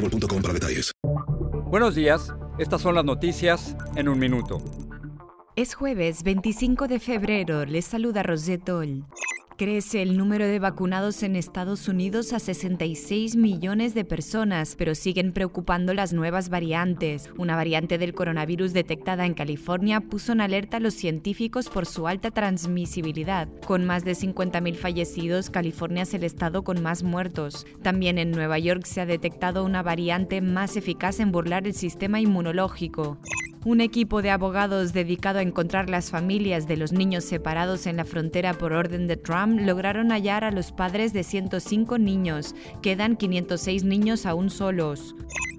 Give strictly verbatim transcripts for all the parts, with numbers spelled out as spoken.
punto com. Para detalles. Buenos días, estas son las noticias en un minuto. Es jueves veinticinco de febrero, les saluda Rosé Tol. Crece el número de vacunados en Estados Unidos a sesenta y seis millones de personas, pero siguen preocupando las nuevas variantes. Una variante del coronavirus detectada en California puso en alerta a los científicos por su alta transmisibilidad. Con más de cincuenta mil fallecidos, California es el estado con más muertos. También en Nueva York se ha detectado una variante más eficaz en burlar el sistema inmunológico. Un equipo de abogados dedicado a encontrar las familias de los niños separados en la frontera por orden de Trump lograron hallar a los padres de ciento cinco niños. Quedan quinientos seis niños aún solos.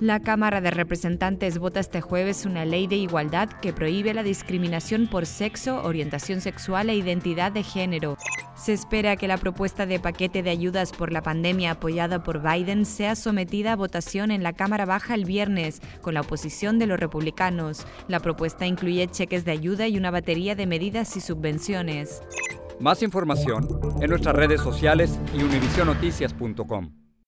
La Cámara de Representantes vota este jueves una ley de igualdad que prohíbe la discriminación por sexo, orientación sexual e identidad de género. Se espera que la propuesta de paquete de ayudas por la pandemia apoyada por Biden sea sometida a votación en la Cámara Baja el viernes, con la oposición de los republicanos. La propuesta incluye cheques de ayuda y una batería de medidas y subvenciones. Más información en nuestras redes sociales y univision noticias punto com.